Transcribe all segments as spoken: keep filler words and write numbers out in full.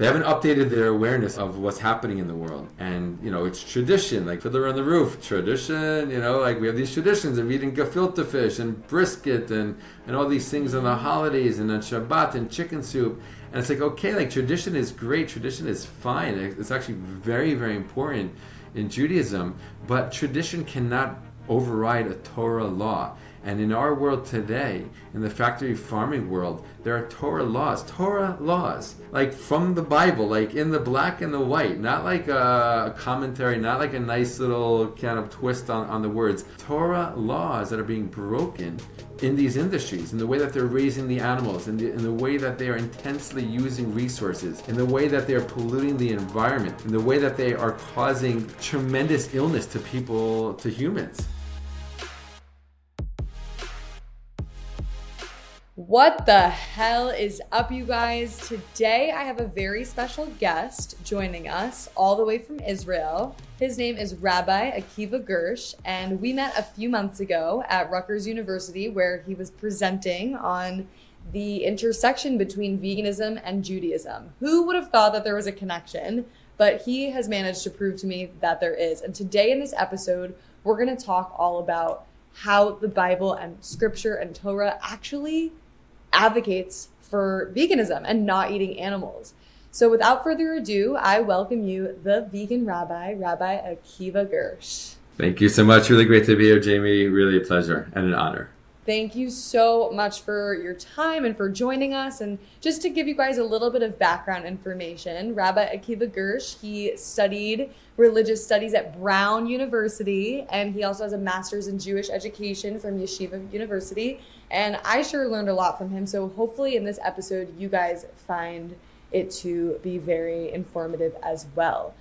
They haven't updated their awareness of what's happening in the world. And, you know, it's tradition, like Fiddler on the Roof, tradition, you know, like we have these traditions of eating gefilte fish and brisket and, and all these things on the holidays and on Shabbat and chicken soup. And it's like, okay, like tradition is great, tradition is fine. It's actually very, very important in Judaism, but tradition cannot override a Torah law. And in our world today, in the factory farming world, there are Torah laws, Torah laws, like from the Bible, like in the black and the white, not like a commentary, not like a nice little kind of twist on, on the words. Torah laws that are being broken in these industries, in the way that they're raising the animals, in the, in the way that they are intensely using resources, in the way that they are polluting the environment, in the way that they are causing tremendous illness to people, to humans. What the hell is up, you guys? Today I have a very special guest joining us all the way from Israel. His name is Rabbi Akiva Gersh, and we met a few months ago at Rutgers University where he was presenting on the intersection between veganism and Judaism. Who would have thought that there was a connection? But he has managed to prove to me that there is. And today in this episode, we're going to talk all about how the Bible and scripture and Torah actually advocates for veganism and not eating animals. So without further ado, I welcome you, the vegan rabbi, Rabbi Akiva Gersh. Thank you so much. Really great to be here, Jamie. Really a pleasure and an honor. Thank you so much for your time and for joining us. And just to give you guys a little bit of background information, Rabbi Akiva Gersh, he studied religious studies at Brown University, and he also has a master's in Jewish education from Yeshiva University. And I sure learned a lot from him. So hopefully in this episode, you guys find it to be very informative as well.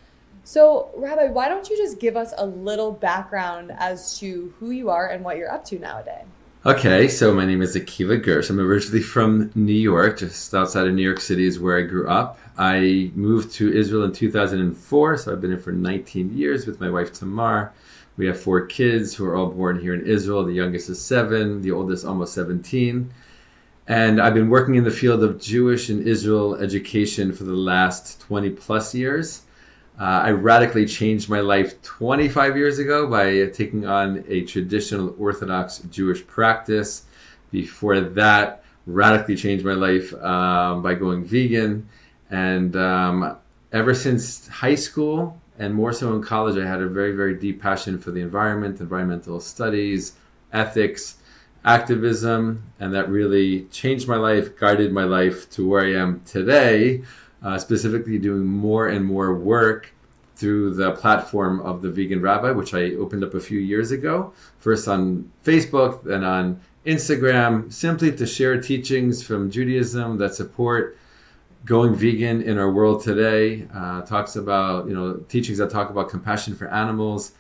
So Rabbi, why don't you just give us a little background as to who you are and what you're up to nowadays? Okay, so my name is Akiva Gersh. I'm originally from New York, just outside of New York City is where I grew up. I moved to Israel in two thousand four, so I've been here for nineteen years with my wife Tamar. We have four kids who are all born here in Israel. The youngest is seven, the oldest almost seventeen. And I've been working in the field of Jewish and Israel education for the last twenty plus years. Uh, I radically changed my life twenty-five years ago by taking on a traditional Orthodox Jewish practice. Before that, radically changed my life um, by going vegan. And um, ever since high school, and more so in college, I had a very, very deep passion for the environment, environmental studies, ethics, activism, and that really changed my life, guided my life to where I am today, uh, specifically doing more and more work through the platform of The Vegan Rabbi, which I opened up a few years ago, first on Facebook, then on Instagram, simply to share teachings from Judaism that support going vegan in our world today, uh, talks about, you know, teachings that talk about compassion for animals,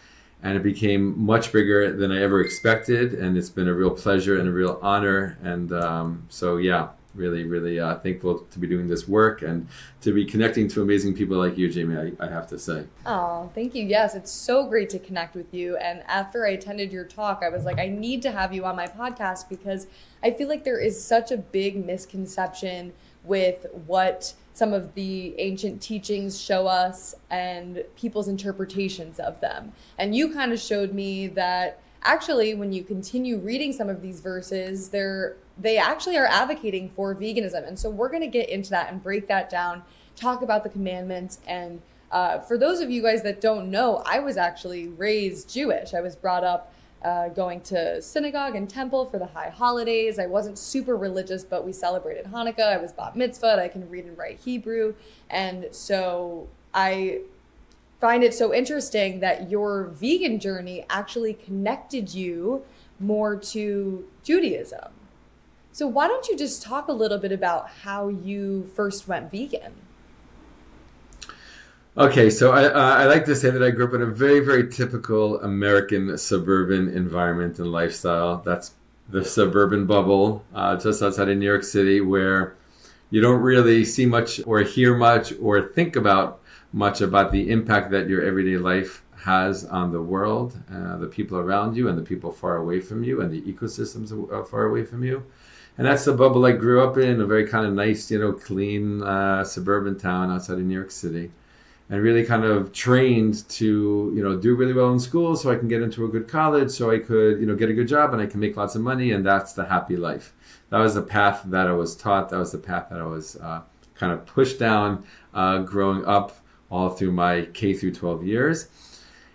and it became much bigger than I ever expected, and it's been a real pleasure and a real honor, and um, so yeah, really, really uh, thankful to be doing this work and to be connecting to amazing people like you, Jamie, I, I have to say. Oh, thank you. Yes, it's so great to connect with you, and after I attended your talk, I was like, I need to have you on my podcast because I feel like there is such a big misconception with what some of the ancient teachings show us and people's interpretations of them. And you kind of showed me that actually when you continue reading some of these verses, they're, they actually are advocating for veganism. And so we're going to get into that and break that down, talk about the commandments. And uh, for those of you guys that don't know, I was actually raised Jewish. I was brought up Uh, going to synagogue and temple for the high holidays. I wasn't super religious, but we celebrated Hanukkah. I was bat mitzvahed. I can read and write Hebrew. And so I find it so interesting that your vegan journey actually connected you more to Judaism. So why don't you just talk a little bit about how you first went vegan? Okay, so I, uh, I like to say that I grew up in a very, very typical American suburban environment and lifestyle. That's the suburban bubble uh, just outside of New York City, where you don't really see much or hear much or think about much about the impact that your everyday life has on the world, uh, the people around you and the people far away from you and the ecosystems far away from you. And that's the bubble I grew up in, a very kind of nice, you know, clean uh, suburban town outside of New York City. And really kind of trained to, you know, do really well in school so I can get into a good college, so I could, you know, get a good job and I can make lots of money, and that's the happy life. That was the path that I was taught. That was the path that I was uh, kind of pushed down uh, growing up all through my K through twelve years.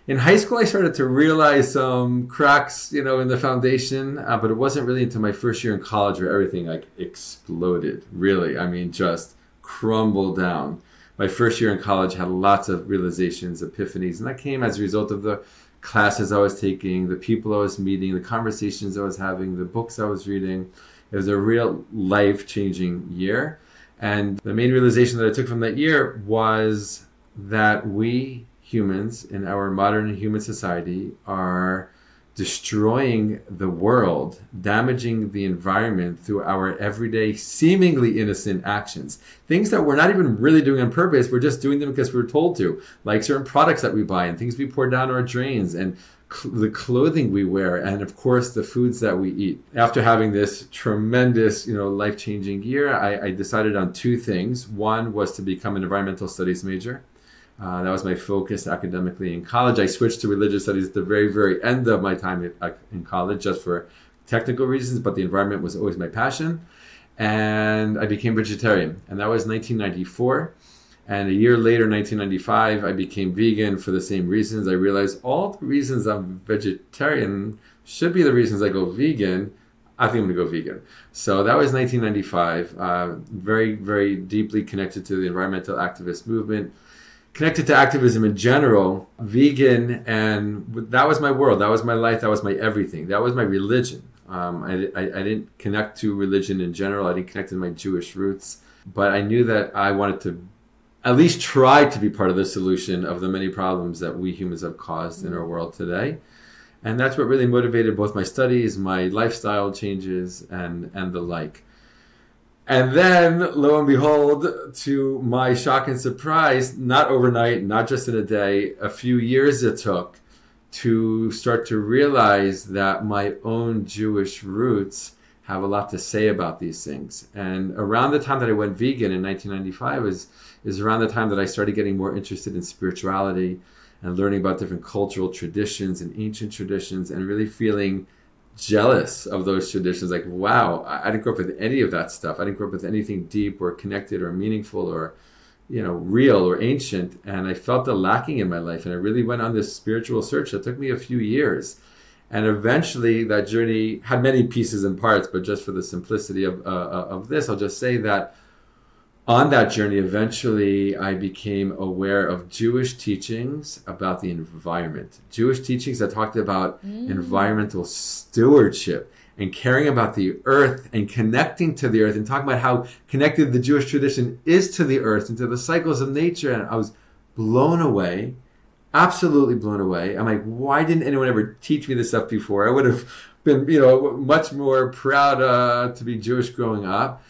In high school, I started to realize some cracks, you know, in the foundation, uh, but it wasn't really until my first year in college where everything like exploded, really. I mean, just crumbled down. My first year in college had lots of realizations, epiphanies, and that came as a result of the classes I was taking, the people I was meeting, the conversations I was having, the books I was reading. It was a real life-changing year. And the main realization that I took from that year was that we humans in our modern human society are destroying the world, damaging the environment through our everyday, seemingly innocent actions. Things that we're not even really doing on purpose, we're just doing them because we're told to, like certain products that we buy and things we pour down our drains and cl- the clothing we wear and, of course, the foods that we eat. After having this tremendous, you know, life-changing year, I, I decided on two things. One was to become an environmental studies major. Uh, that was my focus academically in college. I switched to religious studies at the very, very end of my time in college just for technical reasons, but the environment was always my passion. And I became vegetarian, and that was nineteen ninety-four. And a year later, nineteen ninety-five, I became vegan for the same reasons. I realized all the reasons I'm vegetarian should be the reasons I go vegan. I think I'm going to go vegan. So that was nineteen ninety-five, uh, very, very deeply connected to the environmental activist movement. Connected to activism in general, vegan, and that was my world, that was my life, that was my everything, that was my religion. Um, I, I, I didn't connect to religion in general, I didn't connect to my Jewish roots, but I knew that I wanted to at least try to be part of the solution of the many problems that we humans have caused in our world today. And that's what really motivated both my studies, my lifestyle changes, and, and the like. And then, lo and behold, to my shock and surprise, not overnight, not just in a day, a few years it took to start to realize that my own Jewish roots have a lot to say about these things. And around the time that I went vegan in nineteen ninety-five is, is around the time that I started getting more interested in spirituality and learning about different cultural traditions and ancient traditions and really feeling jealous of those traditions. Like, wow, I didn't grow up with any of that stuff. I didn't grow up with anything deep or connected or meaningful or, you know, real or ancient. And I felt the lacking in my life. And I really went on this spiritual search that took me a few years. And eventually that journey had many pieces and parts, but just for the simplicity of, uh, of this, I'll just say that on that journey, eventually I became aware of Jewish teachings about the environment. Jewish teachings that talked about mm. environmental stewardship and caring about the earth and connecting to the earth and talking about how connected the Jewish tradition is to the earth and to the cycles of nature. And I was blown away, absolutely blown away. I'm like, why didn't anyone ever teach me this stuff before? I would have been, you know, much more proud uh, to be Jewish growing up.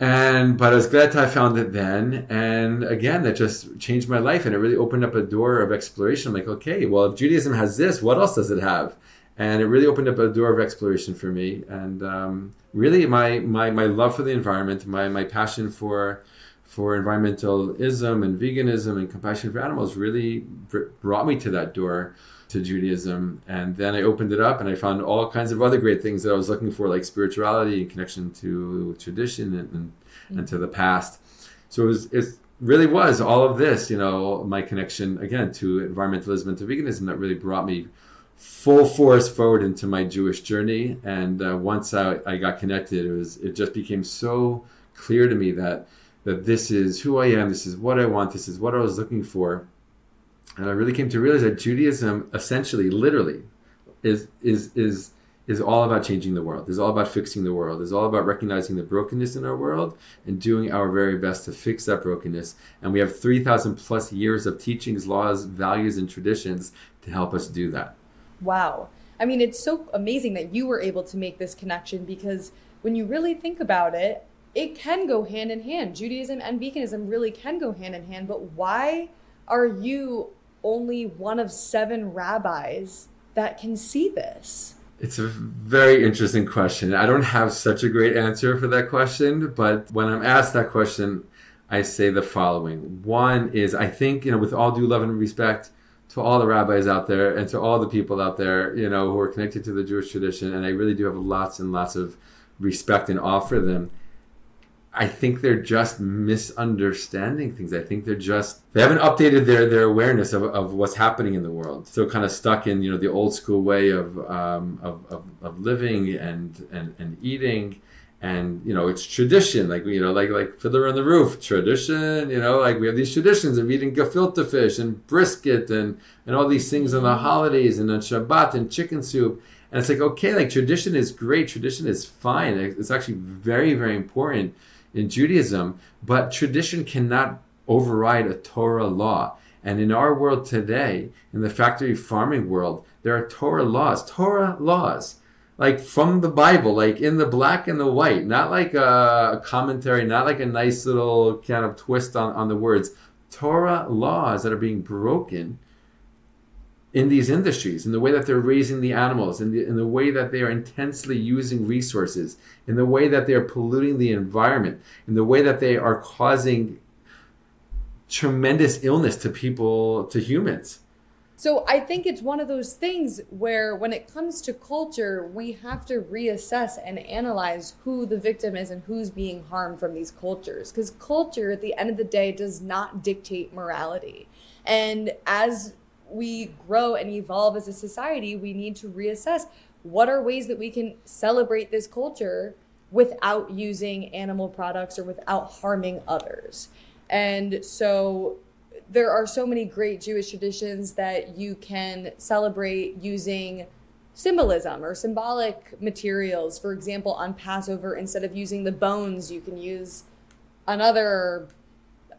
And, but I was glad I found it then. And again, that just changed my life. And it really opened up a door of exploration. I'm like, okay, well, if Judaism has this, what else does it have? And it really opened up a door of exploration for me. And um, really my, my, my love for the environment, my, my passion for, for environmentalism and veganism and compassion for animals really br- brought me to that door to Judaism. And then I opened it up and I found all kinds of other great things that I was looking for, like spirituality and connection to tradition and, and, mm-hmm. and to the past. So it was, it really was all of this, you know, my connection again to environmentalism and to veganism that really brought me full force forward into my Jewish journey. And uh, once I, I got connected, it was, it just became so clear to me that, that this is who I am, this is what I want, this is what I was looking for. And I really came to realize that Judaism, essentially, literally, is is is is all about changing the world. It's all about fixing the world. It's all about recognizing the brokenness in our world and doing our very best to fix that brokenness. And we have three thousand plus years of teachings, laws, values, and traditions to help us do that. Wow. I mean, it's so amazing that you were able to make this connection, because when you really think about it, it can go hand in hand. Judaism and veganism really can go hand in hand, but why are you only one of seven rabbis that can see this? It's a very interesting question. I don't have such a great answer for that question, but when I'm asked that question, I say the following. One is, I think, you know, with all due love and respect to all the rabbis out there and to all the people out there, you know, who are connected to the Jewish tradition, and I really do have lots and lots of respect and awe for them, I think they're just misunderstanding things. I think they're just, they haven't updated their, their awareness of, of what's happening in the world. Still kind of stuck in, you know, the old school way of, um, of, of, of living and, and, and eating. And, you know, it's tradition, like, you know, like, like Fiddler on the Roof, tradition, you know, like we have these traditions of eating gefilte fish and brisket and, and all these things on the holidays and on Shabbat and chicken soup. And it's like, okay, like tradition is great. Tradition is fine. It's actually very, very important in Judaism, but tradition cannot override a Torah law. And in our world today, in the factory farming world, there are Torah laws, Torah laws, like from the Bible, like in the black and the white, not like a commentary, not like a nice little kind of twist on, on the words, Torah laws that are being broken in these industries, in the way that they're raising the animals, in the, in the way that they are intensely using resources, in the way that they are polluting the environment, in the way that they are causing tremendous illness to people, to humans. So I think it's one of those things where when it comes to culture, we have to reassess and analyze who the victim is and who's being harmed from these cultures. Because culture, at the end of the day, does not dictate morality. And as we grow and evolve as a society, we need to reassess what are ways that we can celebrate this culture without using animal products or without harming others. And so there are so many great Jewish traditions that you can celebrate using symbolism or symbolic materials. For example, on Passover, instead of using the bones, you can use another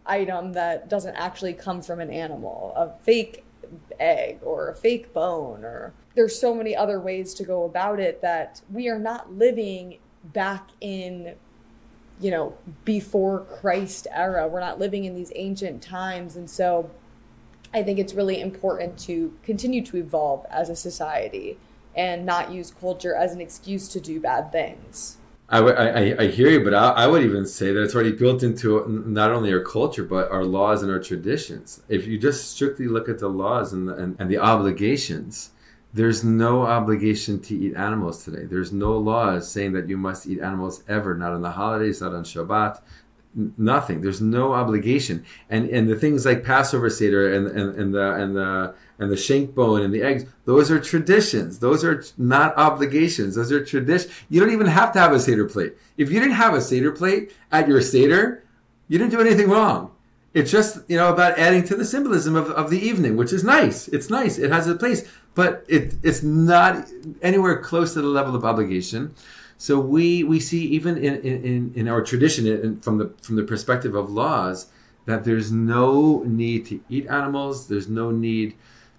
item that doesn't actually come from an animal, a fake egg or a fake bone, or there's so many other ways to go about it that we are not living back in, you know, before Christ era. We're not living in these ancient times. And so I think it's really important to continue to evolve as a society and not use culture as an excuse to do bad things. I, I, I hear you, but I, I would even say that it's already built into not only our culture, but our laws and our traditions. If you just strictly look at the laws and the, and, and the obligations, there's no obligation to eat animals today. There's no laws saying that you must eat animals ever, not on the holidays, not on Shabbat, nothing. There's no obligation. And and the things like Passover Seder and, and, and, the, and, the, and the shank bone and the eggs, those are traditions. Those are not obligations. Those are traditions. You don't even have to have a Seder plate. If you didn't have a Seder plate at your Seder, you didn't do anything wrong. It's just, you know, about adding to the symbolism of, of the evening, which is nice. It's nice. It has a place. But it it's not anywhere close to the level of obligation. So we, we see even in, in, in our tradition, in, from the from the perspective of laws, that there's no need to eat animals. There's no need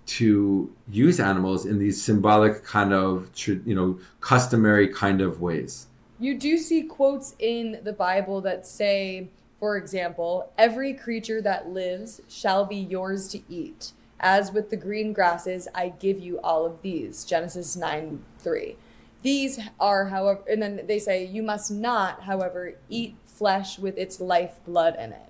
to use animals in these symbolic kind of, you know, customary kind of ways. You do see quotes in the Bible that say, for example, every creature that lives shall be yours to eat. As with the green grasses, I give you all of these. Genesis nine three. These are, however, and then they say, you must not, however, eat flesh with its lifeblood in it.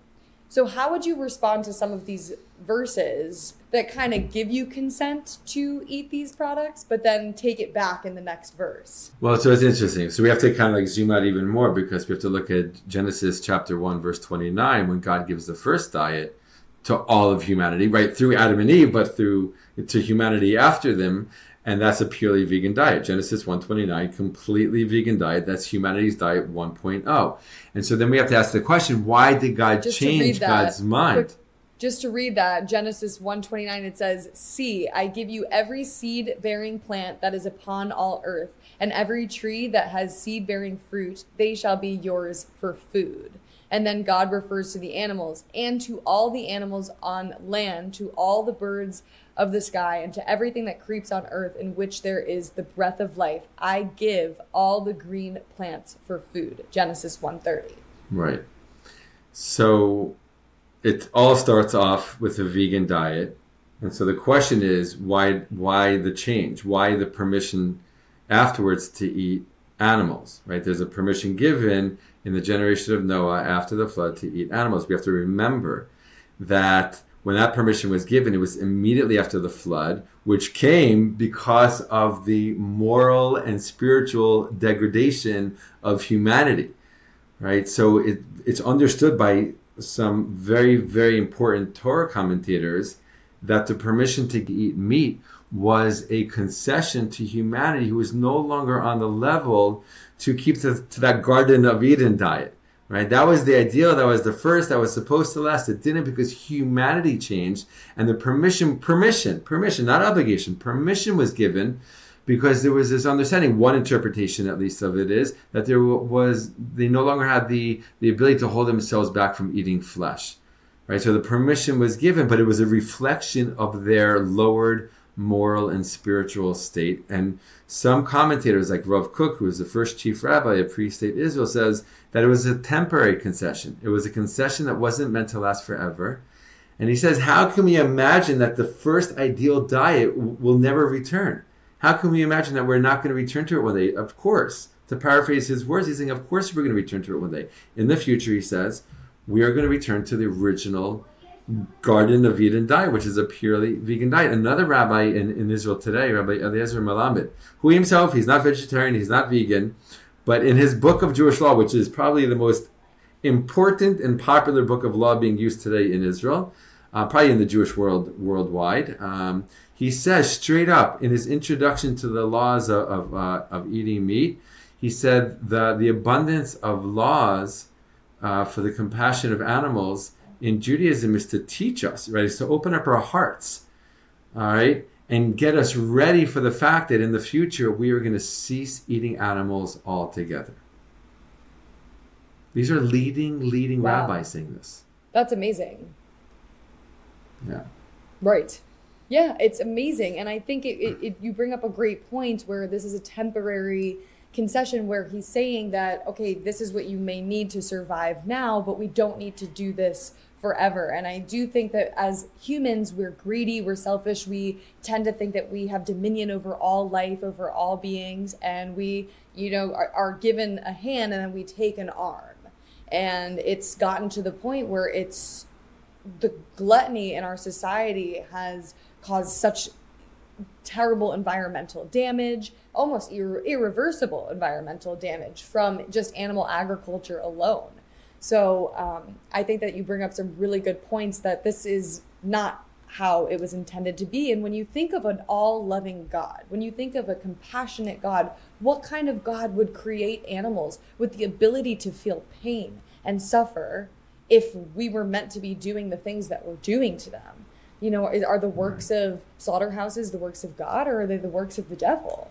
So how would you respond to some of these verses that kind of give you consent to eat these products, but then take it back in the next verse? Well, so it's interesting. So we have to kind of like zoom out even more, because we have to look at Genesis chapter one, verse twenty-nine, when God gives the first diet to all of humanity, right through Adam and Eve, but through to humanity after them. And that's a purely vegan diet. Genesis one twenty-nine, completely vegan diet. That's humanity's diet one point oh. And so then we have to ask the question, why did God just change that, God's mind? Just to read that, Genesis one twenty-nine, it says, see, I give you every seed-bearing plant that is upon all earth, and every tree that has seed-bearing fruit, they shall be yours for food. And then God refers to the animals, and to all the animals on land, to all the birds of the sky, and to everything that creeps on earth in which there is the breath of life. I give all the green plants for food. Genesis one thirty. Right. So it all starts off with a vegan diet. And so the question is, why, why the change? Why the permission afterwards to eat animals, right? There's a permission given in the generation of Noah after the flood to eat animals. We have to remember that when that permission was given, it was immediately after the flood, which came because of the moral and spiritual degradation of humanity, right? So it, it's understood by some very, very important Torah commentators that the permission to eat meat was a concession to humanity who was no longer on the level to keep to, to that Garden of Eden diet, right? That was the ideal, that was the first, that was supposed to last. It didn't because humanity changed, and the permission, permission, permission, not obligation, permission was given because there was this understanding, one interpretation at least of it is, that there was, they no longer had the, the ability to hold themselves back from eating flesh, right? So the permission was given, but it was a reflection of their lowered moral and spiritual state. And some commentators like Rav Kook, who was the first chief rabbi of pre-state Israel, says that it was a temporary concession. It was a concession that wasn't meant to last forever. And he says, how can we imagine that the first ideal diet w- will never return? How can we imagine that we're not going to return to it one day? Of course, to paraphrase his words, he's saying, of course we're going to return to it one day. In the future, he says, we are going to return to the original Garden of Eden diet, which is a purely vegan diet. Another rabbi in, in Israel today, Rabbi Eliezer Malamed, who himself, he's not vegetarian, he's not vegan, but in his book of Jewish law, which is probably the most important and popular book of law being used today in Israel, uh, probably in the Jewish world worldwide, um, he says straight up in his introduction to the laws of of, uh, of eating meat, he said the, the abundance of laws uh, for the compassion of animals in Judaism is to teach us, right? It's to open up our hearts, all right? And get us ready for the fact that in the future, we are going to cease eating animals altogether. These are leading, leading wow. rabbis saying this. That's amazing. Yeah. Right. Yeah, it's amazing. And I think it, it, it, you bring up a great point where this is a temporary concession where he's saying that, okay, this is what you may need to survive now, but we don't need to do this forever. And I do think that as humans, we're greedy, we're selfish, we tend to think that we have dominion over all life, over all beings, and we, you know, are, are given a hand and then we take an arm. And it's gotten to the point where it's the gluttony in our society has caused such terrible environmental damage, almost irre- irreversible environmental damage from just animal agriculture alone. So um, I think that you bring up some really good points that this is not how it was intended to be. And when you think of an all-loving God, when you think of a compassionate God, what kind of God would create animals with the ability to feel pain and suffer if we were meant to be doing the things that we're doing to them? You know, are the works of slaughterhouses the works of God, or are they the works of the devil?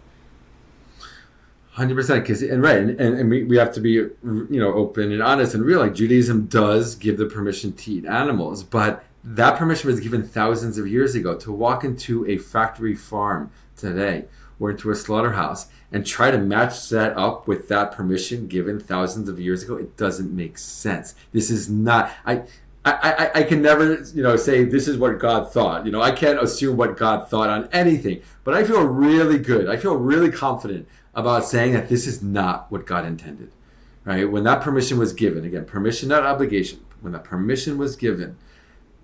one hundred percent, because and right, and, and we, we have to be, you know, open and honest and real. Like Judaism does give the permission to eat animals, but that permission was given thousands of years ago. To walk into a factory farm today or into a slaughterhouse and try to match that up with that permission given thousands of years ago, it doesn't make sense. This is not... I. I, I, I can never, you know, say this is what God thought. You know, I can't assume what God thought on anything. But I feel really good. I feel really confident about saying that this is not what God intended, right? When that permission was given, again, permission, not obligation. When that permission was given,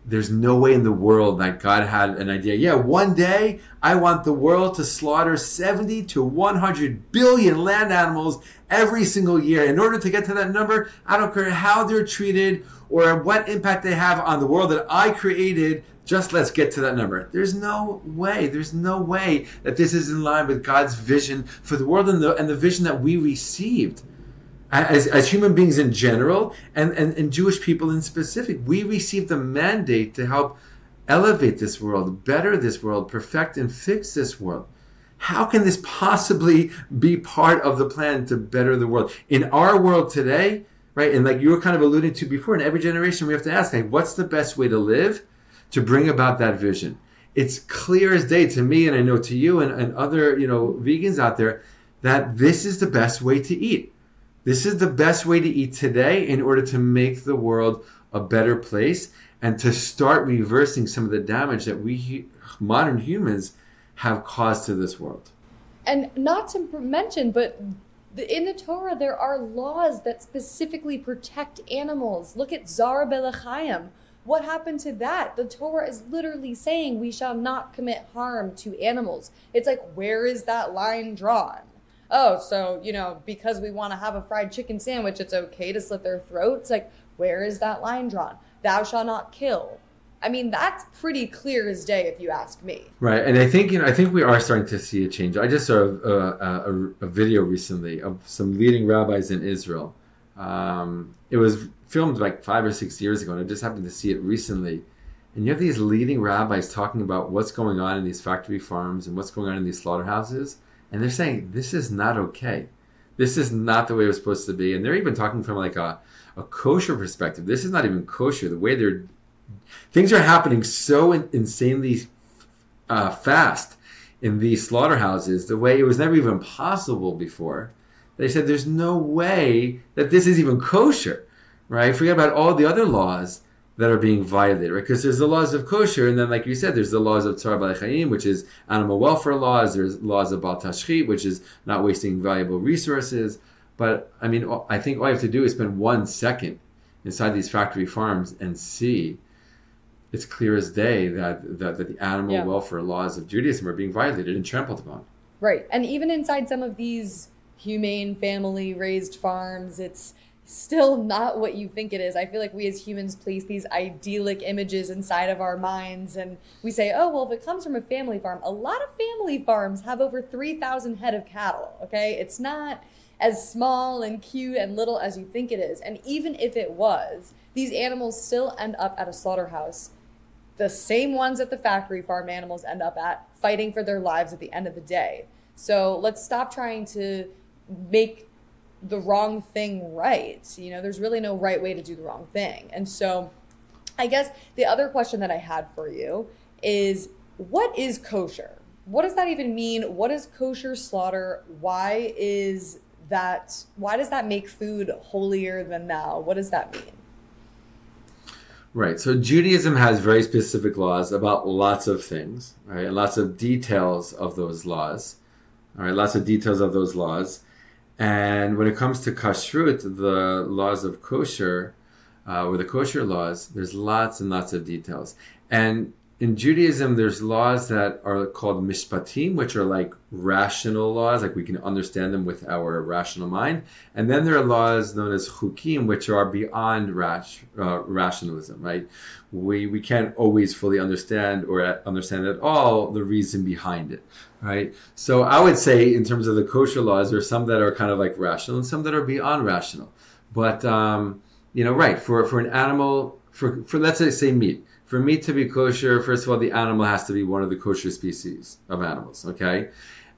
there's no way in the world that God had an idea. Yeah, one day I want the world to slaughter seventy to one hundred billion land animals every single year. In order to get to that number, I don't care how they're treated or what impact they have on the world that I created, just let's get to that number. There's no way, there's no way that this is in line with God's vision for the world and the, and the vision that we received as, as human beings in general and, and, and Jewish people in specific. We received a mandate to help elevate this world, better this world, perfect and fix this world. How can this possibly be part of the plan to better the world? In our world today, right, and like you were kind of alluding to before, in every generation we have to ask, like, what's the best way to live to bring about that vision? It's clear as day to me, and I know to you and, and other, you know, vegans out there, that this is the best way to eat. This is the best way to eat today in order to make the world a better place and to start reversing some of the damage that we modern humans have caused to this world. And not to mention, but in the Torah, there are laws that specifically protect animals. Look at Tza'ar Ba'alei Chayim. What happened to that? The Torah is literally saying we shall not commit harm to animals. It's like, where is that line drawn? Oh, so, you know, because we want to have a fried chicken sandwich, it's okay to slit their throats. Like, where is that line drawn? Thou shalt not kill. I mean, that's pretty clear as day, if you ask me. Right, and I think you know, I think we are starting to see a change. I just saw a, a, a, a video recently of some leading rabbis in Israel. Um, it was filmed like five or six years ago, and I just happened to see it recently. And you have these leading rabbis talking about what's going on in these factory farms and what's going on in these slaughterhouses, and they're saying this is not okay. This is not the way it was supposed to be. And they're even talking from like a, a kosher perspective. This is not even kosher. The way they're Things are happening so in, insanely uh, fast in these slaughterhouses, the way it was never even possible before. They said there's no way that this is even kosher, right? Forget about all the other laws that are being violated, right? Because there's the laws of kosher, and then like you said, there's the laws of Tza'ar Ba'alei Chayim, which is animal welfare laws. There's laws of Baal Tashchit, which is not wasting valuable resources. But I mean, I think all you have to do is spend one second inside these factory farms and see it's clear as day that, that, that the animal yeah. welfare laws of Judaism are being violated and trampled upon. Right. And even inside some of these humane family-raised farms, it's still not what you think it is. I feel like we as humans place these idyllic images inside of our minds, and we say, oh, well, if it comes from a family farm, a lot of family farms have over three thousand head of cattle, okay? It's not as small and cute and little as you think it is. And even if it was, these animals still end up at a slaughterhouse. The same ones at the factory farm animals end up at, fighting for their lives at the end of the day. So let's stop trying to make the wrong thing right. You know, there's really no right way to do the wrong thing. And so I guess the other question that I had for you is, what is kosher? What does that even mean? What is kosher slaughter? Why is that, why does that make food holier than thou? What does that mean? Right. So Judaism has very specific laws about lots of things, right? And lots of details of those laws, all right? Lots of details of those laws. And when it comes to kashrut, the laws of kosher, uh, or the kosher laws, there's lots and lots of details. And in Judaism, there's laws that are called mishpatim, which are like rational laws, like we can understand them with our rational mind. And then there are laws known as chukim, which are beyond rash, uh, rationalism, right? We we can't always fully understand or understand at all the reason behind it, right? So I would say in terms of the kosher laws, there are some that are kind of like rational and some that are beyond rational. But, um, you know, right, for, for an animal, for, for let's say, say meat. For meat to be kosher, first of all, the animal has to be one of the kosher species of animals, okay?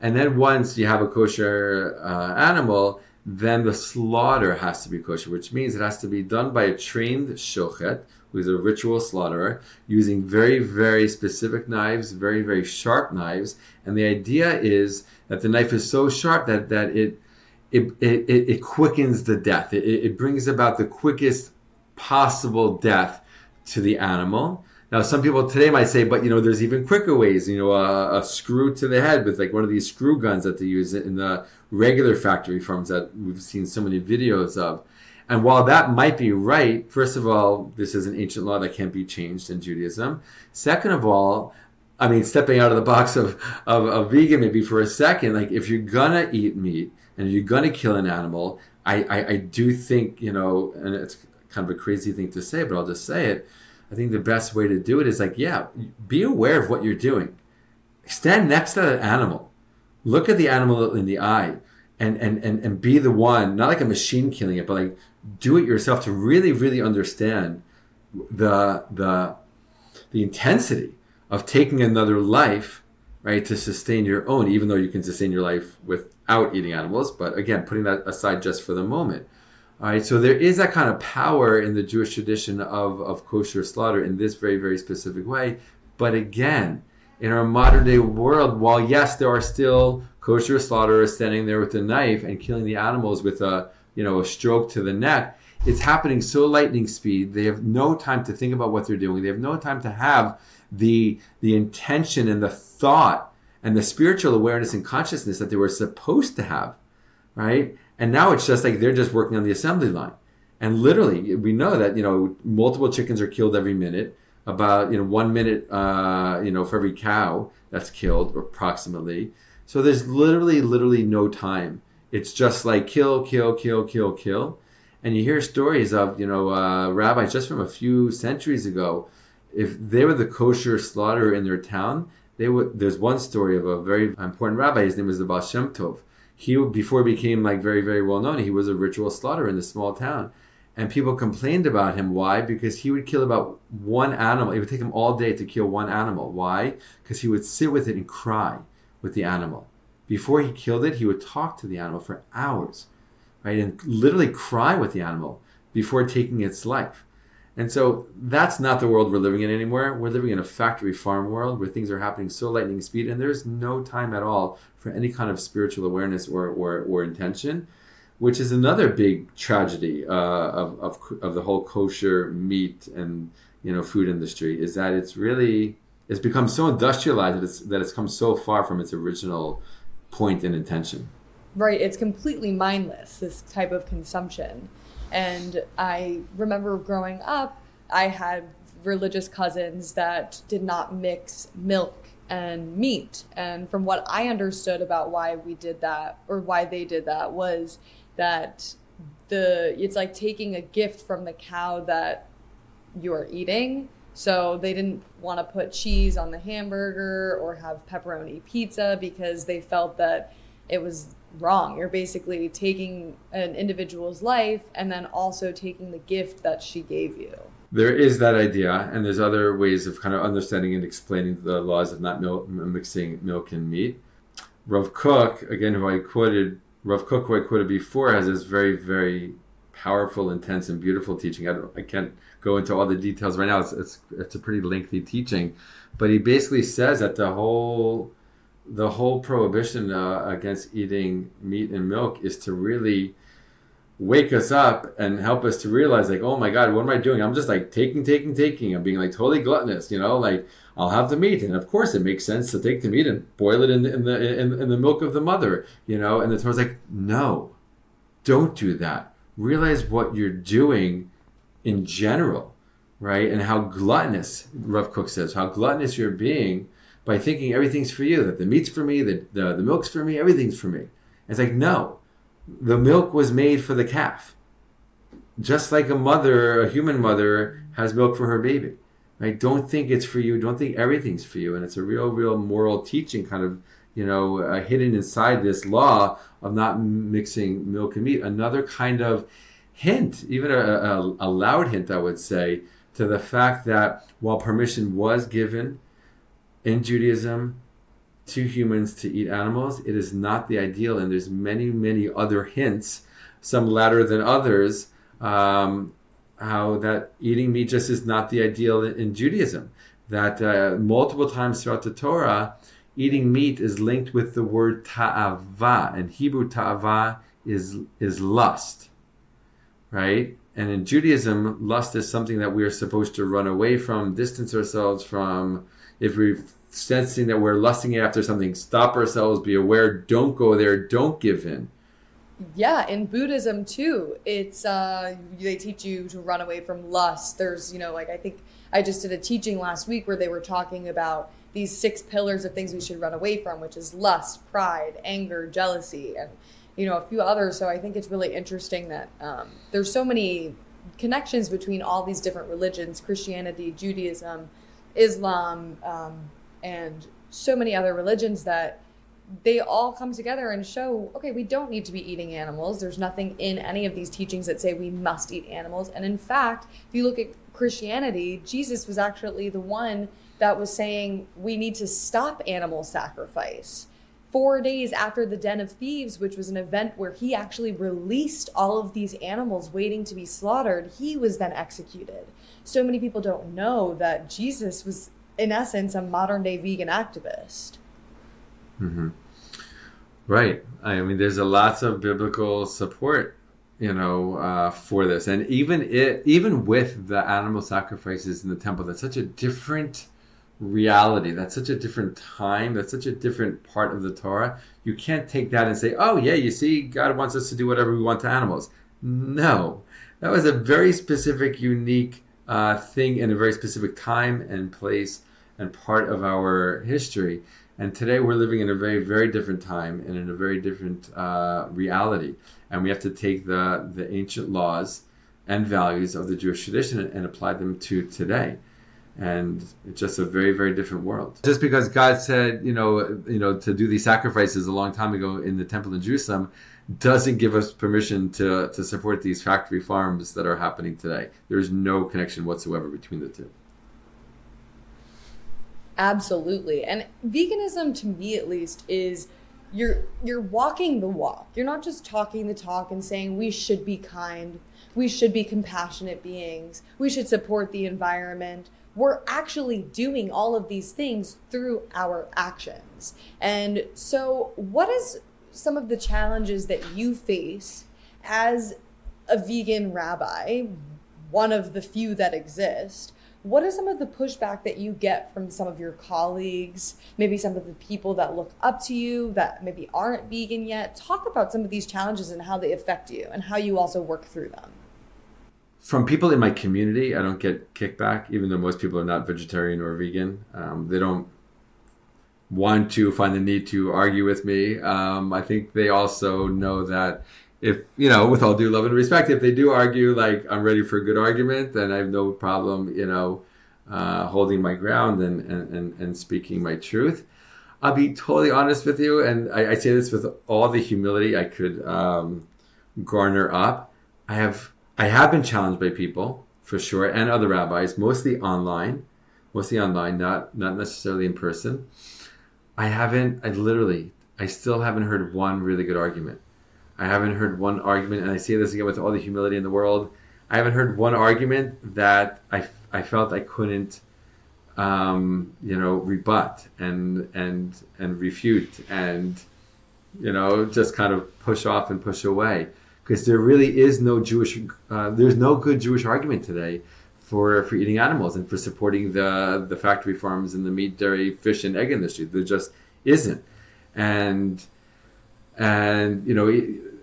And then once you have a kosher uh, animal, then the slaughter has to be kosher, which means it has to be done by a trained shokhet, who is a ritual slaughterer, using very, very specific knives, very, very sharp knives. And the idea is that the knife is so sharp that, that it, it, it, it quickens the death. It, it brings about the quickest possible death to the animal. Now, some people today might say, but you know, there's even quicker ways, you know, a, a screw to the head with like one of these screw guns that they use in the regular factory farms that we've seen so many videos of. And while that might be right, first of all, this is an ancient law that can't be changed in Judaism. Second of all, I mean, stepping out of the box of, of, of vegan maybe for a second, like if you're gonna eat meat and you're gonna kill an animal, I, I, I do think, you know, and it's kind of a crazy thing to say, but I'll just say it. I think the best way to do it is like, yeah, be aware of what you're doing. Stand next to that animal. Look at the animal in the eye and and and, and be the one, not like a machine killing it, but like do it yourself to really, really understand the the the intensity of taking another life, right, to sustain your own, even though you can sustain your life without eating animals. But again, putting that aside just for the moment. All right, so there is that kind of power in the Jewish tradition of, of kosher slaughter in this very, very specific way. But again, in our modern day world, while yes, there are still kosher slaughterers standing there with a knife and killing the animals with a, you know, a stroke to the neck, it's happening so lightning speed. They have no time to think about what they're doing. They have no time to have the, the intention and the thought and the spiritual awareness and consciousness that they were supposed to have, right? And now it's just like they're just working on the assembly line. And literally, we know that, you know, multiple chickens are killed every minute, about, you know, one minute, uh, you know, for every cow that's killed, approximately. So there's literally, literally no time. It's just like kill, kill, kill, kill, kill. And you hear stories of, you know, uh, rabbis just from a few centuries ago, if they were the kosher slaughterer in their town, they would. There's one story of a very important rabbi. His name was the Baal Shem Tov. He, before he became like very, very well known, he was a ritual slaughterer in this small town. And people complained about him. Why? Because he would kill about one animal. It would take him all day to kill one animal. Why? Because he would sit with it and cry with the animal. Before he killed it, he would talk to the animal for hours, right? And literally cry with the animal before taking its life. And so that's not the world we're living in anymore. We're living in a factory farm world where things are happening so lightning speed, and there's no time at all for any kind of spiritual awareness or or, or intention, which is another big tragedy uh, of, of of the whole kosher meat and, you know, food industry, is that it's really, it's become so industrialized that it's, that it's come so far from its original point and intention. Right. It's completely mindless, this type of consumption. And I remember growing up, I had religious cousins that did not mix milk and meat. And from what I understood about why we did that, or why they did that, was that the it's like taking a gift from the cow that you're eating. So they didn't want to put cheese on the hamburger or have pepperoni pizza because they felt that it was wrong. You're basically taking an individual's life and then also taking the gift that she gave you. There is that idea, and there's other ways of kind of understanding and explaining the laws of not mil- mixing milk and meat. Rav Kook, again, who I quoted, Rav Kook, who I quoted before, has this very, very powerful, intense, and beautiful teaching. I, don't, I can't go into all the details right now. It's, it's it's a pretty lengthy teaching, but he basically says that the whole the whole prohibition uh, against eating meat and milk is to really wake us up and help us to realize, like, oh my God, what am I doing? I'm just like taking, taking, taking. I'm being like totally gluttonous, you know, like I'll have the meat. And of course it makes sense to take the meat and boil it in the, in the, in, in the milk of the mother, you know? And the Torah's like, no, don't do that. Realize what you're doing in general, right? And how gluttonous, Rav Kook says, how gluttonous you're being by thinking everything's for you, that the meat's for me, the, the, the milk's for me, everything's for me. And it's like, no, the milk was made for the calf. Just like a mother, a human mother, has milk for her baby. Right? Don't think it's for you. Don't think everything's for you. And it's a real, real moral teaching kind of, you know, uh, hidden inside this law of not mixing milk and meat. Another kind of hint, even a, a, a loud hint, I would say, to the fact that while permission was given in Judaism to humans to eat animals, it is not the ideal. And there's many, many other hints, some louder than others, um, how that eating meat just is not the ideal in, in Judaism. That uh, multiple times throughout the Torah, eating meat is linked with the word ta'ava. In Hebrew, ta'ava is, is lust, right? And in Judaism, lust is something that we are supposed to run away from, distance ourselves from. If we're sensing that we're lusting after something, stop ourselves, be aware, don't go there, don't give in. Yeah, in Buddhism too, it's uh, they teach you to run away from lust. There's, you know, like I think I just did a teaching last week where they were talking about these six pillars of things we should run away from, which is lust, pride, anger, jealousy, and, you know, a few others. So I think it's really interesting that um, there's so many connections between all these different religions, Christianity, Judaism, Islam, um, and so many other religions, that they all come together and show, okay, we don't need to be eating animals. There's nothing in any of these teachings that say we must eat animals. And in fact, if you look at Christianity, Jesus was actually the one that was saying we need to stop animal sacrifice. Four days after the Den of Thieves, which was an event where he actually released all of these animals waiting to be slaughtered, he was then executed. So many people don't know that Jesus was, in essence, a modern-day vegan activist. Mm-hmm. Right. I mean, there's a lots of biblical support, you know, uh, for this. And even it, even with the animal sacrifices in the temple, that's such a different reality. That's such a different time. That's such a different part of the Torah. You can't take that and say, oh yeah, you see, God wants us to do whatever we want to animals. No, that was a very specific, unique uh, thing in a very specific time and place and part of our history. And today we're living in a very, very different time and in a very different uh, reality. And we have to take the, the ancient laws and values of the Jewish tradition and, and apply them to today. And it's just a very, very different world. Just because God said, you know, you know, to do these sacrifices a long time ago in the temple in Jerusalem doesn't give us permission to, to support these factory farms that are happening today. There is no connection whatsoever between the two. Absolutely. And veganism, to me at least, is you're you're walking the walk. You're not just talking the talk and saying we should be kind, we should be compassionate beings, we should support the environment. We're actually doing all of these things through our actions. And so what is some of the challenges that you face as a vegan rabbi, one of the few that exist? What is some of the pushback that you get from some of your colleagues, maybe some of the people that look up to you that maybe aren't vegan yet? Talk about some of these challenges and how they affect you and how you also work through them. From people in my community, I don't get kickback, even though most people are not vegetarian or vegan. Um, they don't want to find the need to argue with me. Um, I think they also know that if, you know, with all due love and respect, if they do argue, like, I'm ready for a good argument, then I have no problem, you know, uh, holding my ground and, and, and, and speaking my truth. I'll be totally honest with you, and I, I say this with all the humility I could um, garner up. I have... I have been challenged by people, for sure, and other rabbis, mostly online, mostly online, not not necessarily in person. I haven't, I literally, I still haven't heard one really good argument. I haven't heard one argument, and I say this again with all the humility in the world, I haven't heard one argument that I, I felt I couldn't, um, you know, rebut and, and, and refute and, you know, just kind of push off and push away. Because there really is no Jewish, uh, there's no good Jewish argument today for, for eating animals and for supporting the, the factory farms and the meat, dairy, fish, and egg industry. There just isn't. And, and you know,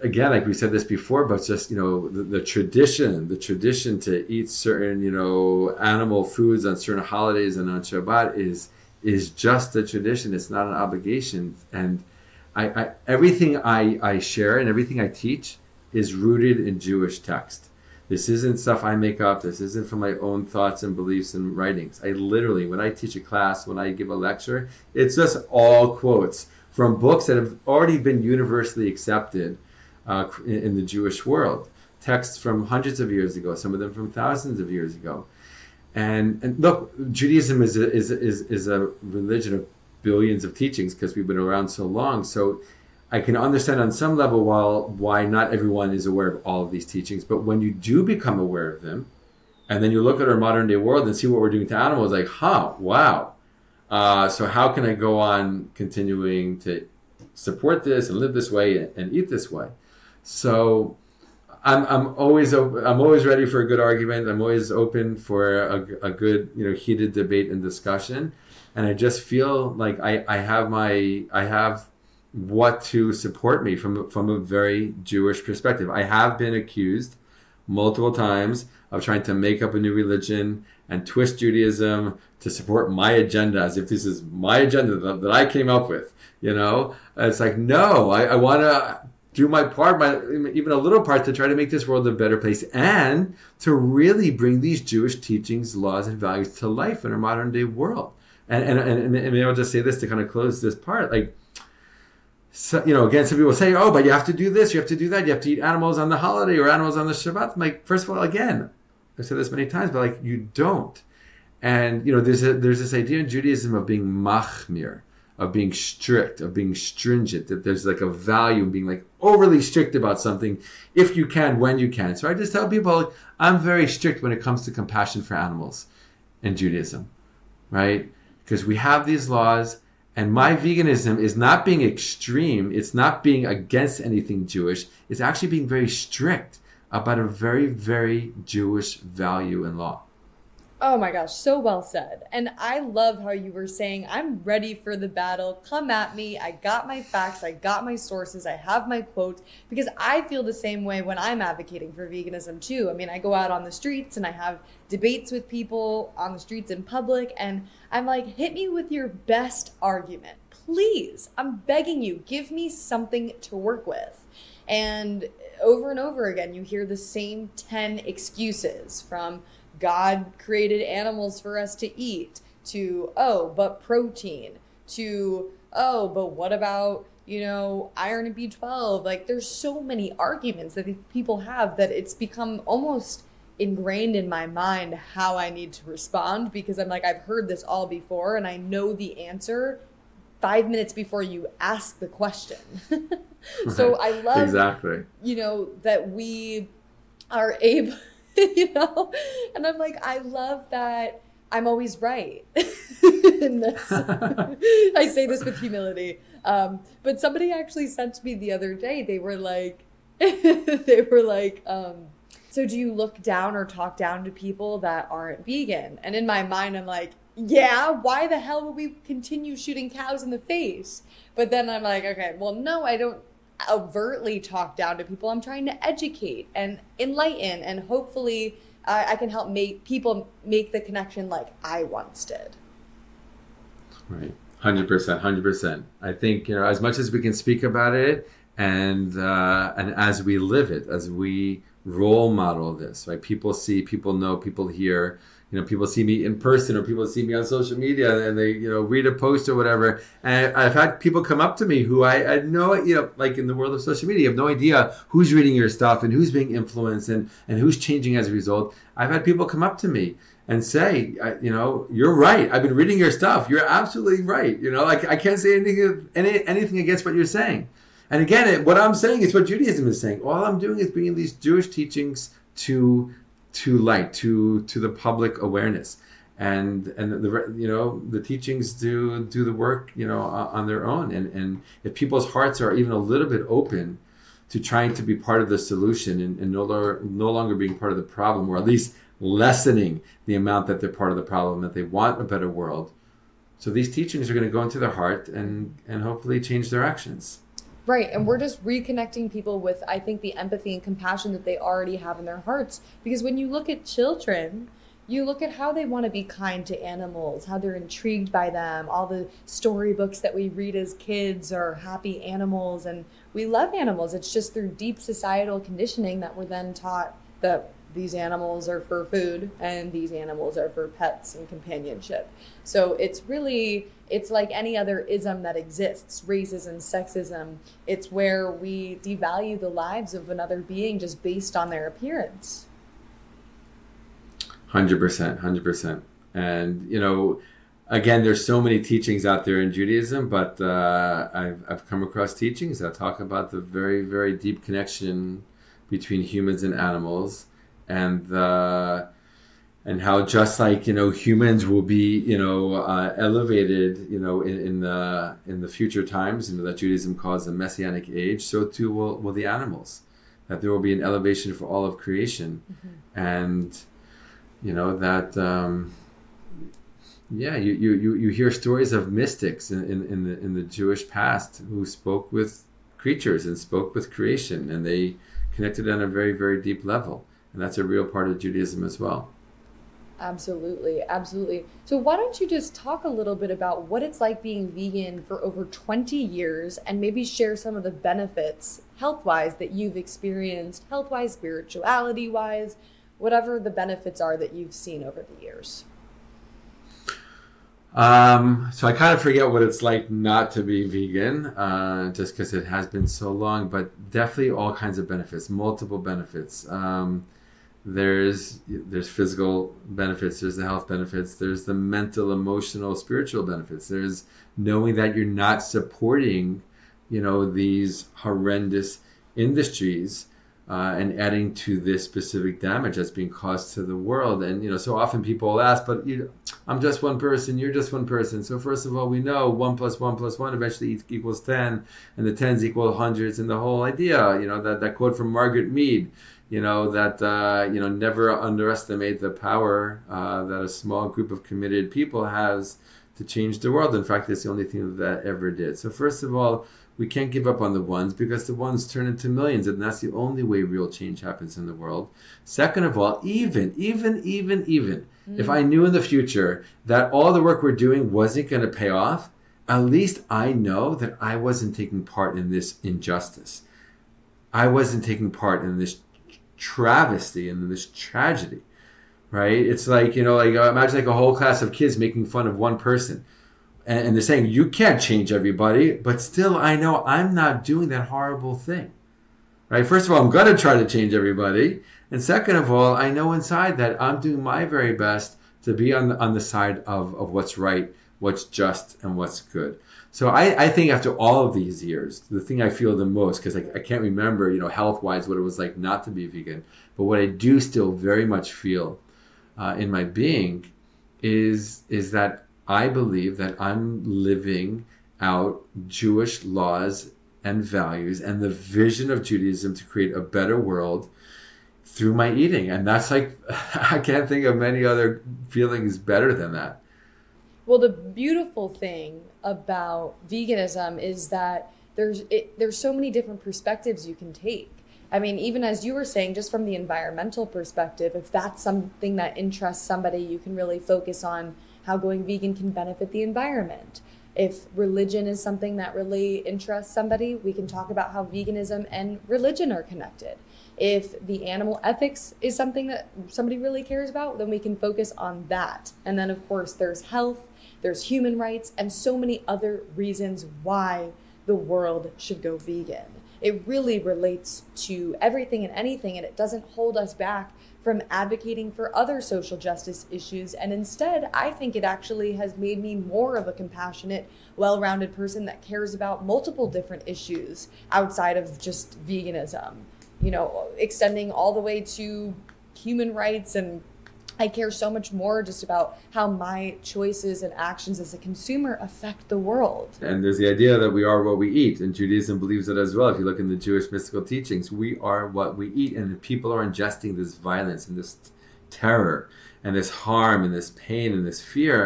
again, like we said this before, but just, you know, the, the tradition, the tradition to eat certain, you know, animal foods on certain holidays and on Shabbat is, is just a tradition. It's not an obligation. And I, I everything I, I share and everything I teach is rooted in Jewish text. This isn't stuff I make up. This isn't from my own thoughts and beliefs and writings. I literally, when I teach a class, when I give a lecture, it's just all quotes from books that have already been universally accepted uh, in, in the Jewish world. Texts from hundreds of years ago, some of them from thousands of years ago. And, and look, Judaism is a, is, is, is a religion of billions of teachings because we've been around so long. So I can understand on some level while, why not everyone is aware of all of these teachings, but when you do become aware of them, and then you look at our modern day world and see what we're doing to animals, like, huh, wow. Uh, so how can I go on continuing to support this and live this way and, and eat this way? So I'm, I'm always I'm always ready for a good argument. I'm always open for a, a good, you know, heated debate and discussion. And I just feel like I, I have my, I have, what to support me from from a very Jewish perspective. I have been accused multiple times of trying to make up a new religion and twist Judaism to support my agenda, as if this is my agenda that, that I came up with. You know, it's like, no, I, I want to do my part, my even a little part, to try to make this world a better place and to really bring these Jewish teachings, laws, and values to life in our modern day world. And and and, and maybe I'll just say this to kind of close this part, like. So, you know, again, some people say, oh, but you have to do this, you have to do that, you have to eat animals on the holiday or animals on the Shabbat. I'm like, first of all, again, I've said this many times, but like, you don't. And, you know, there's a, there's this idea in Judaism of being machmir, of being strict, of being stringent, that there's like a value in being like overly strict about something if you can, when you can. So I just tell people, like, I'm very strict when it comes to compassion for animals in Judaism, right? Because we have these laws. And my veganism is not being extreme. It's not being against anything Jewish. It's actually being very strict about a very, very Jewish value and law. Oh my gosh, so well said. And I love how you were saying, I'm ready for the battle. Come at me. I got my facts. I got my sources. I have my quotes, because I feel the same way when I'm advocating for veganism too. I mean, I go out on the streets and I have debates with people on the streets in public, and I'm like, hit me with your best argument, please. I'm begging you, give me something to work with. And over and over again, you hear the same ten excuses, from God created animals for us to eat, to, oh, but protein, to, oh, but what about, you know, iron and B twelve? Like, there's so many arguments that people have that it's become almost ingrained in my mind how I need to respond, because I'm like, I've heard this all before and I know the answer five minutes before you ask the question. So I love, exactly, you know, that we are able... You know, and I'm like, I love that I'm always right. In this. I say this with humility. Um, but somebody actually sent me the other day, they were like, they were like, um, so do you look down or talk down to people that aren't vegan? And in my mind, I'm like, yeah, why the hell would we continue shooting cows in the face? But then I'm like, okay, well, no, I don't overtly talk down to people. I'm trying to educate and enlighten, and hopefully uh, I can help make people make the connection like I once did. Right. one hundred percent, one hundred percent. I think, you know, as much as we can speak about it, and uh, and as we live it, as we role model this, right? People see, people know, people hear, you know, people see me in person or people see me on social media and they, you know, read a post or whatever. And I've had people come up to me who I had no, you know, like in the world of social media, you have no idea who's reading your stuff and who's being influenced and, and who's changing as a result. I've had people come up to me and say, I, you know, you're right. I've been reading your stuff. You're absolutely right. You know, like I can't say anything, any, anything against what you're saying. And again, what I'm saying is what Judaism is saying. All I'm doing is bringing these Jewish teachings to to light, to to the public awareness, and and the you know the teachings do do the work, you know, on their own. And and if people's hearts are even a little bit open to trying to be part of the solution and, and no longer no longer being part of the problem, or at least lessening the amount that they're part of the problem, that they want a better world. So these teachings are going to go into their heart and and hopefully change their actions. Right. And we're just reconnecting people with, I think, the empathy and compassion that they already have in their hearts. Because when you look at children, you look at how they want to be kind to animals, how they're intrigued by them. All the storybooks that we read as kids are happy animals, and we love animals. It's just through deep societal conditioning that we're then taught that these animals are for food and these animals are for pets and companionship. So it's really, it's like any other ism that exists, racism, sexism. It's where we devalue the lives of another being just based on their appearance. one hundred percent, one hundred percent. And, you know, again, there's so many teachings out there in Judaism, but uh, I've, I've come across teachings that talk about the very, very deep connection between humans and animals. And uh, and how just like, you know, humans will be, you know, uh, elevated, you know, in, in the in the future times, you know, that Judaism calls the Messianic age, so too will, will the animals. That there will be an elevation for all of creation. Mm-hmm. And, you know, that, um, yeah, you, you, you hear stories of mystics in, in, in, the, in the Jewish past who spoke with creatures and spoke with creation, and they connected on a very, very deep level. And that's a real part of Judaism as well. Absolutely, absolutely. So why don't you just talk a little bit about what it's like being vegan for over twenty years, and maybe share some of the benefits health-wise that you've experienced, health-wise, spirituality-wise, whatever the benefits are that you've seen over the years. Um, so I kind of forget what it's like not to be vegan, uh, just because it has been so long, but definitely all kinds of benefits, multiple benefits. Um, there's, there's physical benefits, there's the health benefits, there's the mental, emotional, spiritual benefits. There's knowing that you're not supporting, you know, these horrendous industries, uh, and adding to this specific damage that's being caused to the world. And, you know, so often people ask, but you I'm just one person, you're just one person. So first of all, we know one plus one plus one eventually equals ten, and the tens equal hundreds, and the whole idea, you know, that, that quote from Margaret Mead, you know, that, uh, you know, never underestimate the power uh, that a small group of committed people has to change the world. In fact, it's the only thing that ever did. So first of all, we can't give up on the ones, because the ones turn into millions, and that's the only way real change happens in the world. Second of all, even, even, even, even, mm. if I knew in the future that all the work we're doing wasn't going to pay off, at least I know that I wasn't taking part in this injustice. I wasn't taking part in this travesty and this tragedy. Right? It's like, you know, like imagine like a whole class of kids making fun of one person. And, and they're saying, you can't change everybody, but still I know I'm not doing that horrible thing. Right? First of all, I'm going to try to change everybody. And second of all, I know inside that I'm doing my very best to be on the, on the side of, of what's right, what's just, and what's good. So I, I think after all of these years, the thing I feel the most, because I, I can't remember, you know, health-wise what it was like not to be vegan, but what I do still very much feel Uh, in my being is is that I believe that I'm living out Jewish laws and values and the vision of Judaism to create a better world through my eating. And that's like, I can't think of many other feelings better than that. Well, the beautiful thing about veganism is that there's it, there's so many different perspectives you can take. I mean, even as you were saying, just from the environmental perspective, if that's something that interests somebody, you can really focus on how going vegan can benefit the environment. If religion is something that really interests somebody, we can talk about how veganism and religion are connected. If the animal ethics is something that somebody really cares about, then we can focus on that. And then, of course, there's health, there's human rights, and so many other reasons why the world should go vegan. It really relates to everything and anything, and it doesn't hold us back from advocating for other social justice issues. And instead, I think it actually has made me more of a compassionate, well-rounded person that cares about multiple different issues outside of just veganism, you know, extending all the way to human rights. And I care so much more just about how my choices and actions as a consumer affect the world. And there's the idea that we are what we eat, and Judaism believes it as well. If you look in the Jewish mystical teachings, we are what we eat, and the people are ingesting this violence and this terror and this harm and this pain and this fear.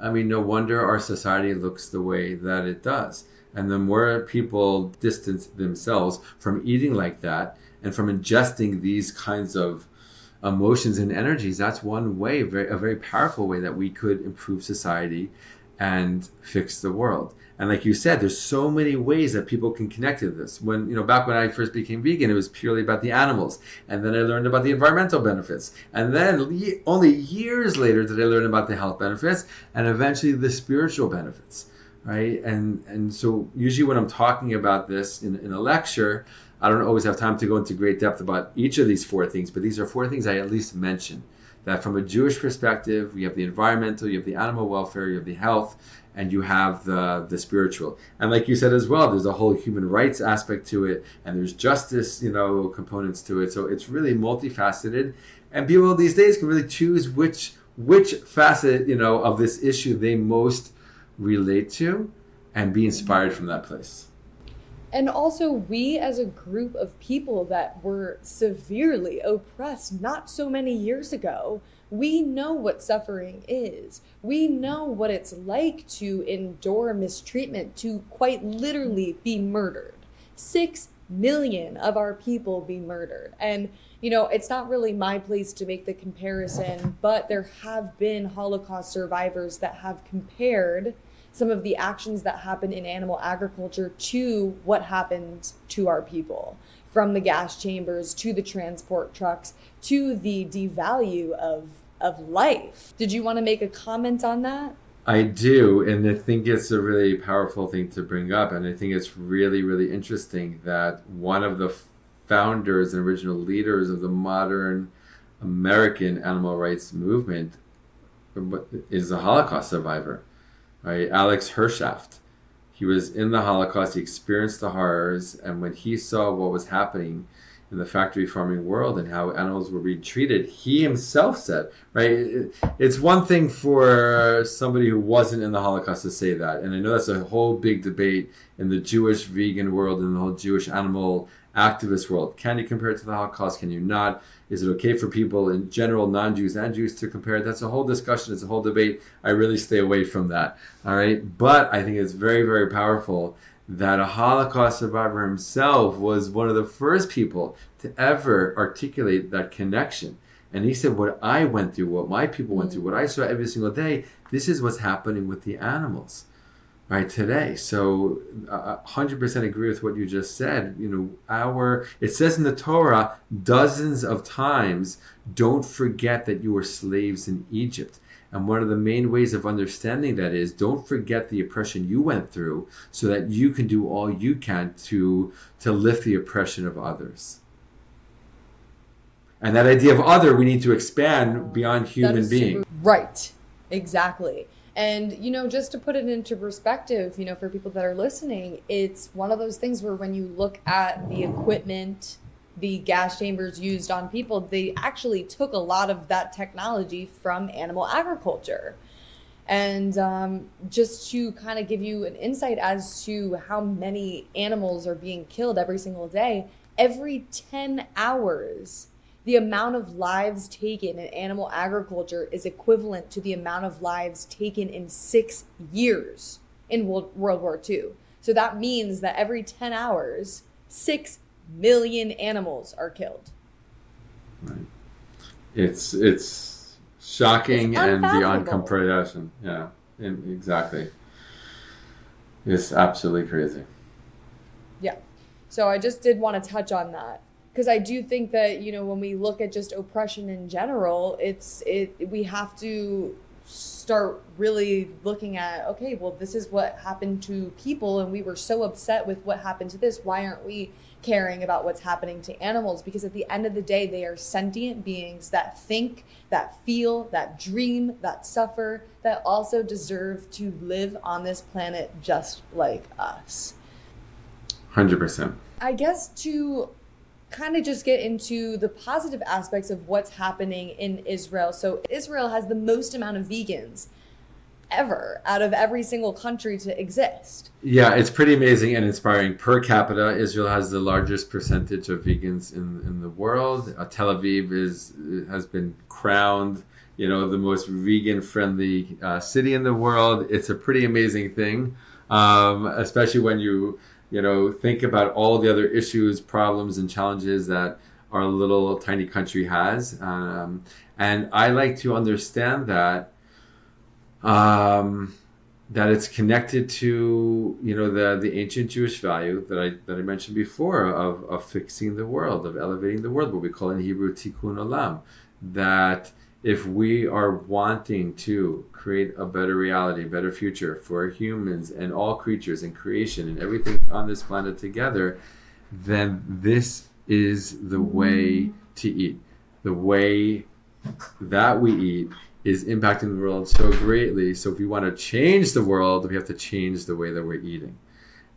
I mean, no wonder our society looks the way that it does. And the more people distance themselves from eating like that and from ingesting these kinds of emotions and energies, that's one way, very, a very powerful way that we could improve society and fix the world. And like you said, there's so many ways that people can connect to this. When, you know, back when I first became vegan, it was purely about the animals. And then I learned about the environmental benefits. And then le- only years later did I learn about the health benefits and eventually the spiritual benefits, right? And and so usually when I'm talking about this in, in a lecture, I don't always have time to go into great depth about each of these four things, but these are four things I at least mention. That from a Jewish perspective, you have the environmental, you have the animal welfare, you have the health, and you have the, the spiritual. And like you said as well, there's a whole human rights aspect to it, and there's justice, you know, components to it. So it's really multifaceted. And people these days can really choose which which facet, you know, of this issue they most relate to and be inspired from that place. And also, we as a group of people that were severely oppressed not so many years ago, we know what suffering is. We know what it's like to endure mistreatment, to quite literally be murdered. Six million of our people be murdered. And, you know, it's not really my place to make the comparison, but there have been Holocaust survivors that have compared some of the actions that happen in animal agriculture to what happened to our people, from the gas chambers to the transport trucks to the devalue of of life. Did you want to make a comment on that? I do, and I think it's a really powerful thing to bring up, and I think it's really, really interesting that one of the founders and original leaders of the modern American animal rights movement is a Holocaust survivor. Right? Alex Hershaft. He was in the Holocaust, he experienced the horrors, and when he saw what was happening in the factory farming world and how animals were being treated, he himself said, right, it's one thing for somebody who wasn't in the Holocaust to say that, and I know that's a whole big debate in the Jewish vegan world and the whole Jewish animal activist world. Can you compare it to the Holocaust? Can you not? Is it okay for people in general, non-Jews and Jews, to compare it? That's a whole discussion. It's a whole debate. I really stay away from that. All right. But I think it's very, very powerful that a Holocaust survivor himself was one of the first people to ever articulate that connection. And he said, what I went through, what my people went through, what I saw every single day, this is what's happening with the animals right today. So uh, one hundred percent agree with what you just said. You know, our, it says in the Torah dozens of times, don't forget that you were slaves in Egypt. And one of the main ways of understanding that is, don't forget the oppression you went through so that you can do all you can to, to lift the oppression of others. And that idea of other, we need to expand beyond human being. Right, exactly. And, you know, just to put it into perspective, you know, for people that are listening, it's one of those things where when you look at the equipment, the gas chambers used on people, they actually took a lot of that technology from animal agriculture. And um, just to kind of give you an insight as to how many animals are being killed every single day, every ten hours, the amount of lives taken in animal agriculture is equivalent to the amount of lives taken in six years in World War Two. So that means that every ten hours, six million animals are killed. Right. It's it's shocking it's and beyond comprehension. Yeah, exactly. It's absolutely crazy. Yeah. So I just did want to touch on that. Because I do think that, you know, when we look at just oppression in general, it's it we have to start really looking at, okay, well, this is what happened to people. And we were so upset with what happened to this. Why aren't we caring about what's happening to animals? Because at the end of the day, they are sentient beings that think, that feel, that dream, that suffer, that also deserve to live on this planet just like us. one hundred percent. I guess to kind of just get into the positive aspects of what's happening in Israel. So Israel has the most amount of vegans ever out of every single country to exist. Yeah, it's pretty amazing and inspiring. Per capita, Israel has the largest percentage of vegans in, in the world. Uh, Tel Aviv is has been crowned, you know, the most vegan-friendly uh, city in the world. It's a pretty amazing thing, um, especially when you... You know, think about all the other issues, problems, and challenges that our little tiny country has. Um, and I like to understand that, um, that it's connected to, you know, the, the ancient Jewish value that I, that I mentioned before of, of fixing the world, of elevating the world, what we call in Hebrew Tikkun Olam, that if we are wanting to create a better reality, a better future for humans and all creatures and creation and everything on this planet together, then this is the way to eat. The way that we eat is impacting the world so greatly. So if we want to change the world, we have to change the way that we're eating.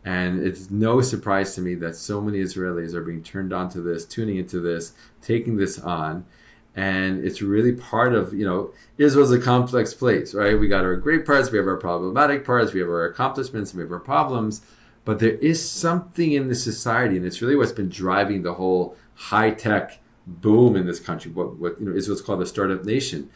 And it's no surprise to me that so many Israelis are being turned on to this, tuning into this, taking this on. And it's really part of, you know, Israel's a complex place, right? We got our great parts, we have our problematic parts, we have our accomplishments, we have our problems. But there is something in the society, and it's really what's been driving the whole high-tech boom in this country, what, what you know, Israel's called the startup nation.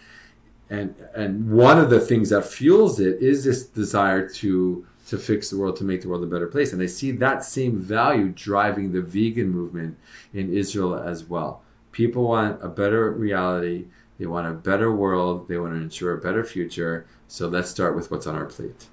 And and one of the things that fuels it is this desire to, to fix the world, to make the world a better place. And I see that same value driving the vegan movement in Israel as well. People want a better reality, they want a better world, they want to ensure a better future. So let's start with what's on our plate.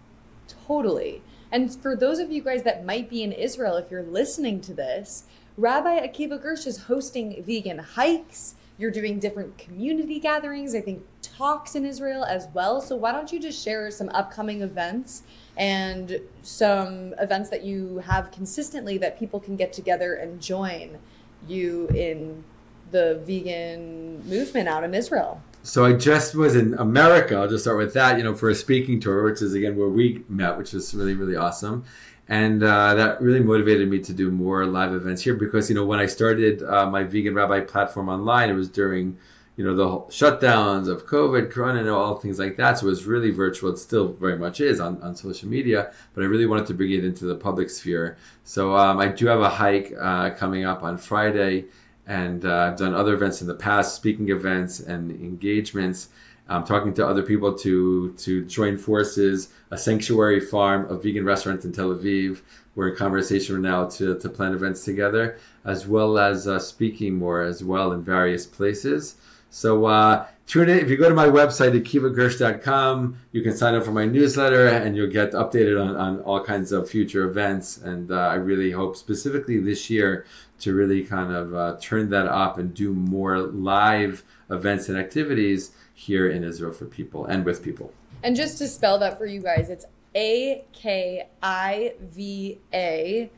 Totally. And for those of you guys that might be in Israel, if you're listening to this, Rabbi Akiva Gersh is hosting vegan hikes. You're doing different community gatherings, I think talks in Israel as well. So why don't you just share some upcoming events and some events that you have consistently that people can get together and join you in the vegan movement out in Israel? So I just was in America, I'll just start with that, you know, for a speaking tour, which is again where we met, which was really, really awesome. And uh, that really motivated me to do more live events here because, you know, when I started uh, my Vegan Rabbi platform online, it was during, you know, the shutdowns of COVID, Corona, and all things like that. So it was really virtual. It still very much is on, on social media, but I really wanted to bring it into the public sphere. So um, I do have a hike uh, coming up on Friday, and uh, I've done other events in the past, speaking events and engagements. I'm talking to other people to to join forces, a sanctuary farm, a vegan restaurant in Tel Aviv. We're in conversation right now to, to plan events together, as well as uh, speaking more as well in various places. So uh, tune in. If you go to my website, akiva gersh dot com, you can sign up for my newsletter and you'll get updated on, on all kinds of future events. And uh, I really hope specifically this year to really kind of uh, turn that up and do more live events and activities here in Israel for people and with people. And just to spell that for you guys, it's A K I V A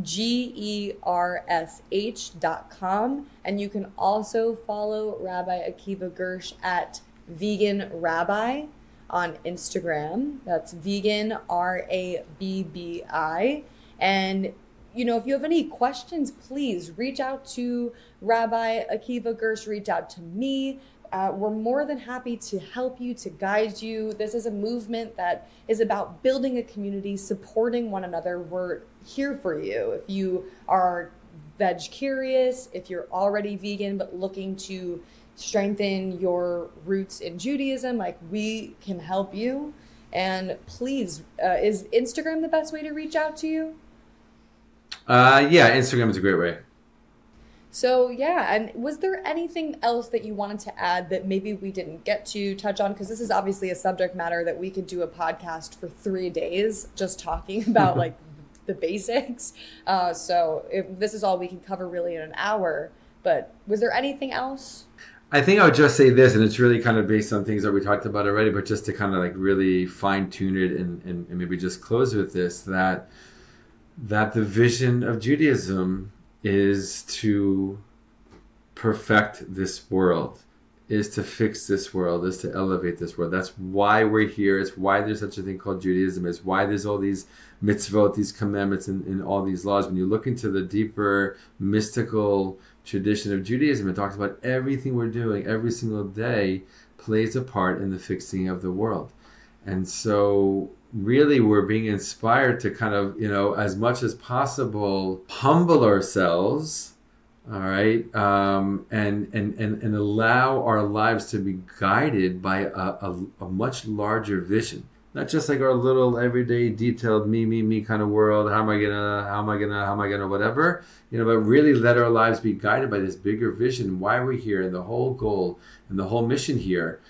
G E R S H dot com, and you can also follow Rabbi Akiva Gersh at Vegan Rabbi on Instagram. That's vegan R A B B I. And you know, if you have any questions, please reach out to Rabbi Akiva Gersh, reach out to me. Uh, we're more than happy to help you, to guide you. This is a movement that is about building a community, supporting one another. We're here for you. If you are veg curious, if you're already vegan but looking to strengthen your roots in Judaism, like, we can help you. And please, uh, is Instagram the best way to reach out to you? Uh, yeah, Instagram is a great way. So yeah, and was there anything else that you wanted to add that maybe we didn't get to touch on? Because this is obviously a subject matter that we could do a podcast for three days just talking about like the basics. Uh, so if, this is all we can cover really in an hour. But was there anything else? I think I would just say this, and it's really kind of based on things that we talked about already, but just to kind of like really fine tune it and, and, and maybe just close with this, that that the vision of Judaism is to perfect this world, is to fix this world, is to elevate this world. That's why we're here. It's why there's such a thing called Judaism. It's why there's all these mitzvot, these commandments, and, and all these laws. When you look into the deeper mystical tradition of Judaism, it talks about everything we're doing every single day plays a part in the fixing of the world. And so really we're being inspired to kind of, you know, as much as possible, humble ourselves, all right, um, and, and, and, and allow our lives to be guided by a, a, a much larger vision. Not just like our little everyday detailed me, me, me kind of world. How am I gonna, how am I gonna, how am I gonna, whatever, you know, but really let our lives be guided by this bigger vision, why we're here and the whole goal and the whole mission here.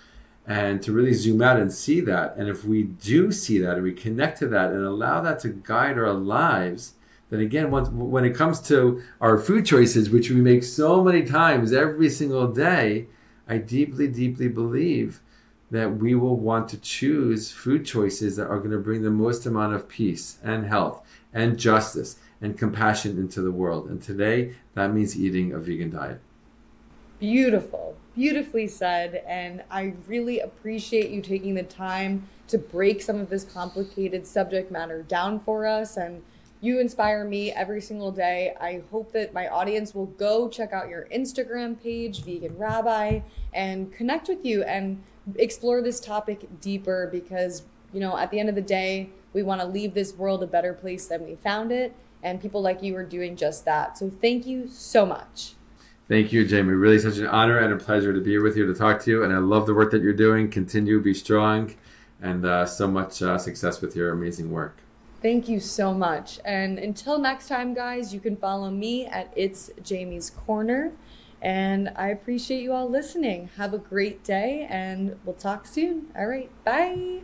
And to really zoom out and see that. And if we do see that and we connect to that and allow that to guide our lives, then again, once, when it comes to our food choices, which we make so many times every single day, I deeply, deeply believe that we will want to choose food choices that are going to bring the most amount of peace and health and justice and compassion into the world. And today, that means eating a vegan diet. Beautiful. Beautifully said, and I really appreciate you taking the time to break some of this complicated subject matter down for us, and you inspire me every single day. I hope that my audience will go check out your Instagram page, Vegan Rabbi, and connect with you and explore this topic deeper because, you know, at the end of the day, we want to leave this world a better place than we found it, and people like you are doing just that. So thank you so much. Thank you, Jamie. Really such an honor and a pleasure to be here with you, to talk to you. And I love the work that you're doing. Continue, be strong, and uh, so much uh, success with your amazing work. Thank you so much. And until next time, guys, you can follow me at It's Jamie's Corner. And I appreciate you all listening. Have a great day, and we'll talk soon. All right, bye.